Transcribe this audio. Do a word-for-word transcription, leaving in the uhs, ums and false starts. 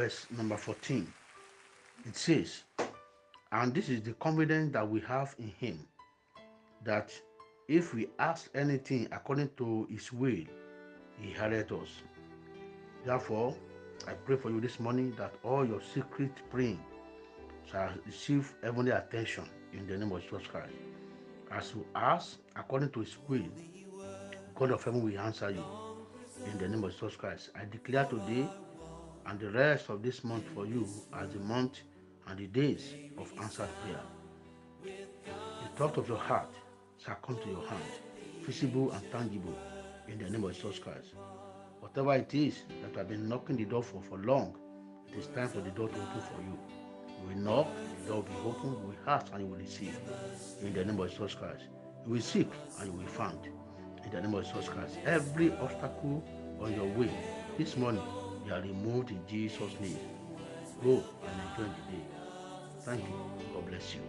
verse number fourteen. It says, and this is the confidence that we have in him, that if we ask anything according to his will, he heareth us. Therefore, I pray for you this morning that all your secret praying shall receive heavenly attention in the name of Jesus Christ. As you ask according to his will, God of heaven will answer you in the name of Jesus Christ. I declare today and the rest of this month for you as the month and the days of answered prayer. The thought of your heart shall come to your hand, visible and tangible in the name of Jesus Christ. Whatever it is that you have been knocking the door for for long, it is time for the door to open for you. You will knock, the door will be opened, you will ask and you will receive in the name of Jesus Christ. You will seek and you will find in the name of Jesus Christ. Every obstacle on your way this morning, you are removed in Jesus' name. Go and enjoy the day. Thank you. God bless you.